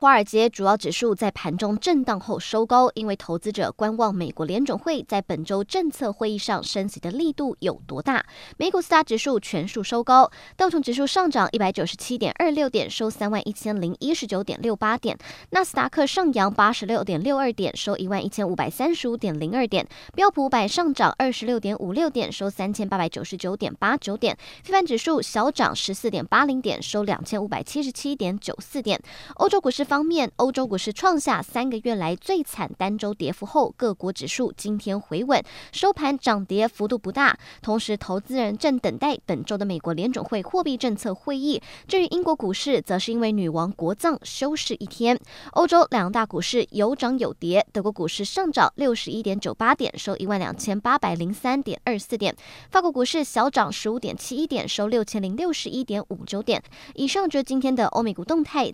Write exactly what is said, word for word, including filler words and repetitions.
华尔街主要指数在盘中震荡后收高，因为投资者观望美国联准会在本周政策会议上升息的力度有多大。美股四大指数全数收高，道琼指数上涨 一百九十七点二六 点，收 三万一千零一十九点六八 点，纳斯达克上扬 八十六点六二 点，收 一万一千五百三十五点零二 点，标普五百上涨 二十六点五六 点，收 三千八百九十九点八九 点，非凡指数小涨 十四点八零 点，收 两千五百七十七点九四 点。欧洲股市方面，欧洲股市创下三个月来最惨单周跌幅后，各国指数今天回稳，收盘涨跌幅度不大。同时，投资人正等待本周的美国联准会货币政策会议。至于英国股市，则是因为女王国葬休市一天。欧洲两大股市有涨有跌，德国股市上涨 六十一点九八 点，收 一万两千八百零三点二四 点；法国股市小涨 十五点七一 点，收 六千零六十一点五九 点。以上就是今天的欧美股动态。